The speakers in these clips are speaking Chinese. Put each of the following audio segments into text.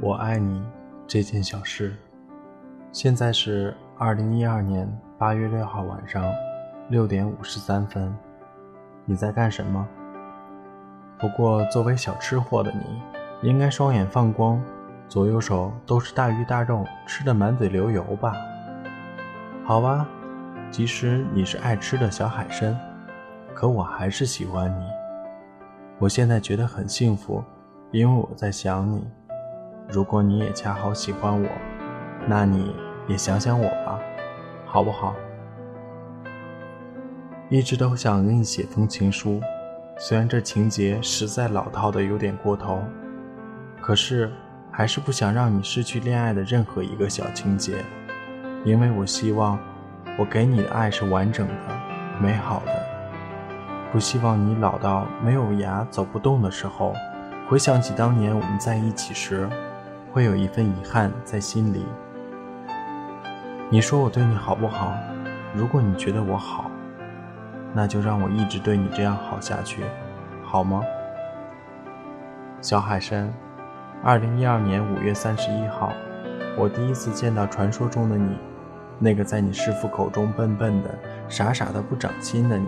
我爱你这件小事。现在是2012年8月6号晚上6点53分，你在干什么？不过作为小吃货的你，应该双眼放光，左右手都是大鱼大肉，吃得满嘴流油吧。好吧，即使你是爱吃的小海参，可我还是喜欢你。我现在觉得很幸福，因为我在想你。如果你也恰好喜欢我，那你也想想我吧，好不好？一直都想给你写封情书，虽然这情节实在老套的有点过头，可是还是不想让你失去恋爱的任何一个小情节，因为我希望我给你的爱是完整的、美好的，不希望你老到没有牙走不动的时候，回想起当年我们在一起时，会有一份遗憾在心里。你说我对你好不好？如果你觉得我好，那就让我一直对你这样好下去，好吗？小海参，2012年5月31号，我第一次见到传说中的你，那个在你师父口中笨笨的、傻傻的不长心的你。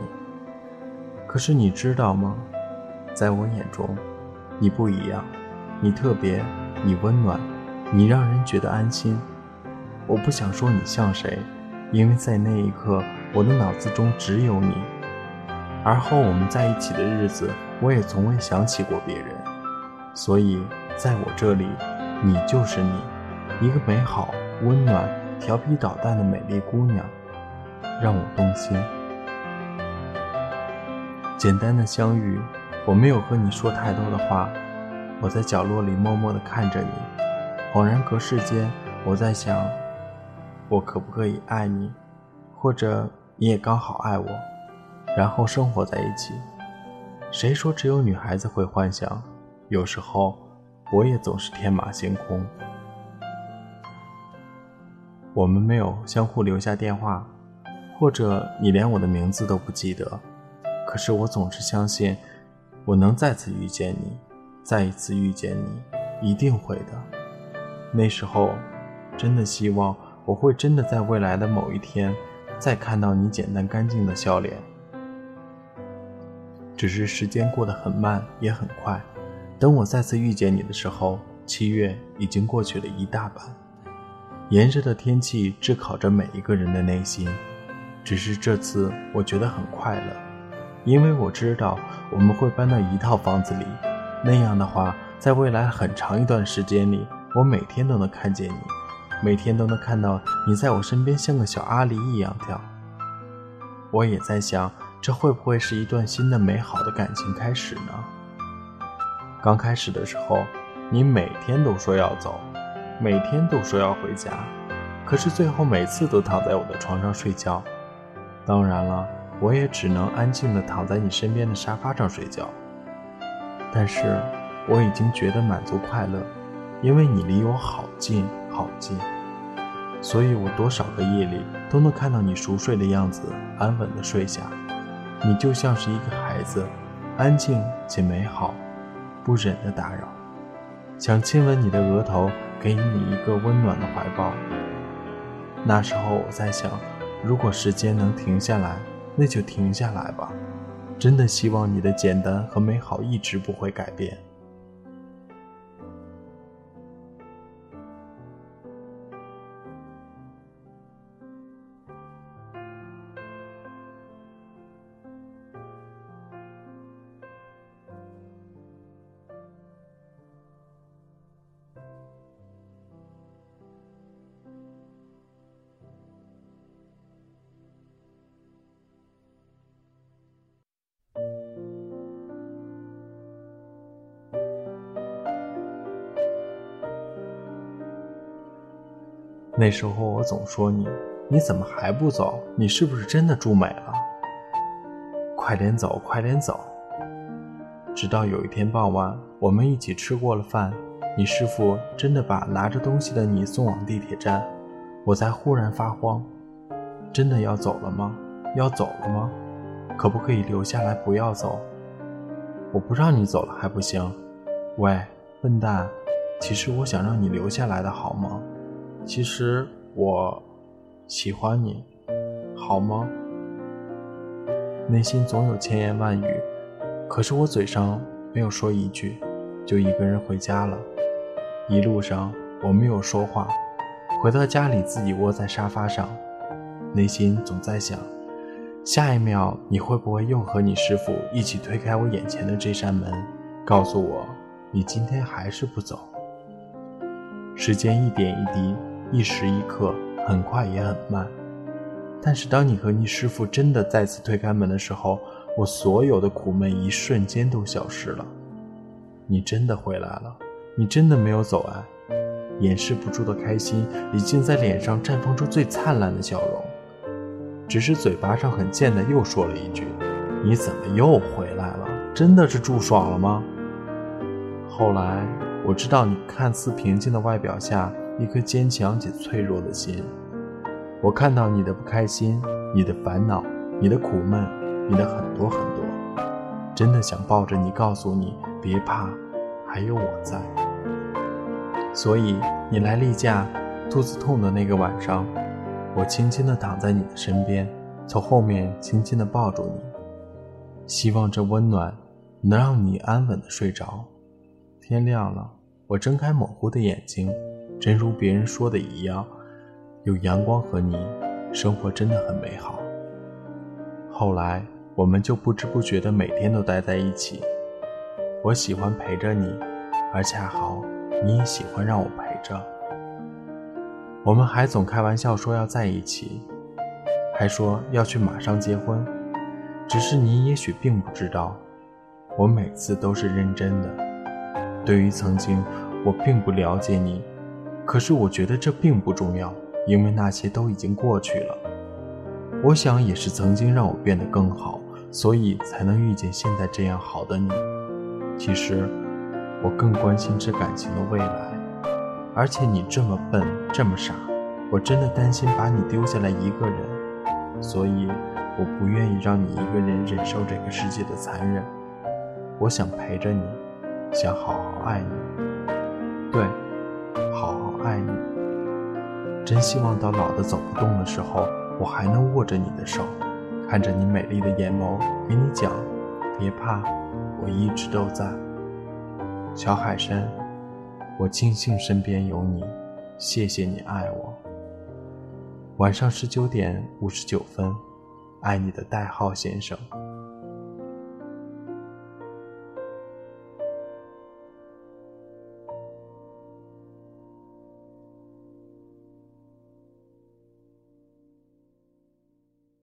可是你知道吗？在我眼中，你不一样，你特别，你温暖，你让人觉得安心。我不想说你像谁，因为在那一刻我的脑子中只有你，而后我们在一起的日子，我也从未想起过别人。所以在我这里，你就是你，一个美好、温暖、调皮捣蛋的美丽姑娘，让我动心。简单的相遇，我没有和你说太多的话，我在角落里默默地看着你，恍然隔世间，我在想，我可不可以爱你，或者你也刚好爱我，然后生活在一起。谁说只有女孩子会幻想？有时候我也总是天马行空。我们没有相互留下电话，或者你连我的名字都不记得，可是我总是相信我能再次遇见你，再一次遇见你，一定会的。那时候真的希望我会真的在未来的某一天再看到你简单干净的笑脸。只是时间过得很慢也很快，等我再次遇见你的时候，7月已经过去了一大半。炎热的天气炙烤着每一个人的内心，只是这次我觉得很快乐，因为我知道我们会搬到一套房子里，那样的话，在未来很长一段时间里，我每天都能看见你，每天都能看到你在我身边像个小阿狸一样跳。我也在想，这会不会是一段新的美好的感情开始呢？刚开始的时候，你每天都说要走，每天都说要回家，可是最后每次都躺在我的床上睡觉。当然了，我也只能安静地躺在你身边的沙发上睡觉。但是我已经觉得满足快乐，因为你离我好近好近，所以我多少个夜里都能看到你熟睡的样子，安稳地睡下。你就像是一个孩子，安静且美好，不忍的打扰，想亲吻你的额头，给你一个温暖的怀抱。那时候我在想，如果时间能停下来，那就停下来吧。真的希望你的简单和美好一直不会改变。那时候我总说你怎么还不走？你是不是真的住美了？快点走，快点走！直到有一天傍晚，我们一起吃过了饭，你师父真的把拿着东西的你送往地铁站，我才忽然发慌：真的要走了吗？要走了吗？可不可以留下来，不要走？我不让你走了还不行？喂，笨蛋，其实我想让你留下来的好吗？其实我喜欢你，好吗？内心总有千言万语，可是我嘴上没有说一句，就一个人回家了。一路上我没有说话，回到家里自己窝在沙发上，内心总在想，下一秒你会不会又和你师父一起推开我眼前的这扇门，告诉我你今天还是不走。时间一点一滴，一时一刻，很快也很慢，但是当你和你师父真的再次推开门的时候，我所有的苦闷一瞬间都消失了。你真的回来了，你真的没有走啊。掩饰不住的开心已经在脸上绽放出最灿烂的笑容，只是嘴巴上很贱的又说了一句，你怎么又回来了？真的是住爽了吗？后来我知道，你看似平静的外表下，一颗坚强且脆弱的心。我看到你的不开心，你的烦恼，你的苦闷，你的很多很多，真的想抱着你告诉你，别怕，还有我在。所以你来例假，肚子痛的那个晚上，我轻轻地躺在你的身边，从后面轻轻地抱住你，希望这温暖能让你安稳地睡着。天亮了，我睁开模糊的眼睛，真如别人说的一样，有阳光和你，生活真的很美好。后来我们就不知不觉地每天都待在一起，我喜欢陪着你，而恰好你也喜欢让我陪着。我们还总开玩笑说要在一起，还说要去马上结婚，只是你也许并不知道，我每次都是认真的。对于曾经，我并不了解你，可是我觉得这并不重要，因为那些都已经过去了。我想也是曾经让我变得更好，所以才能遇见现在这样好的你。其实我更关心这感情的未来，而且你这么笨这么傻，我真的担心把你丢下来一个人，所以我不愿意让你一个人忍受这个世界的残忍。我想陪着你，想好好爱你，对，好好爱你。真希望到老的走不动的时候，我还能握着你的手，看着你美丽的眼眸，给你讲，别怕，我一直都在。小海参，我庆幸身边有你，谢谢你爱我。晚上19:59，爱你的代号先生。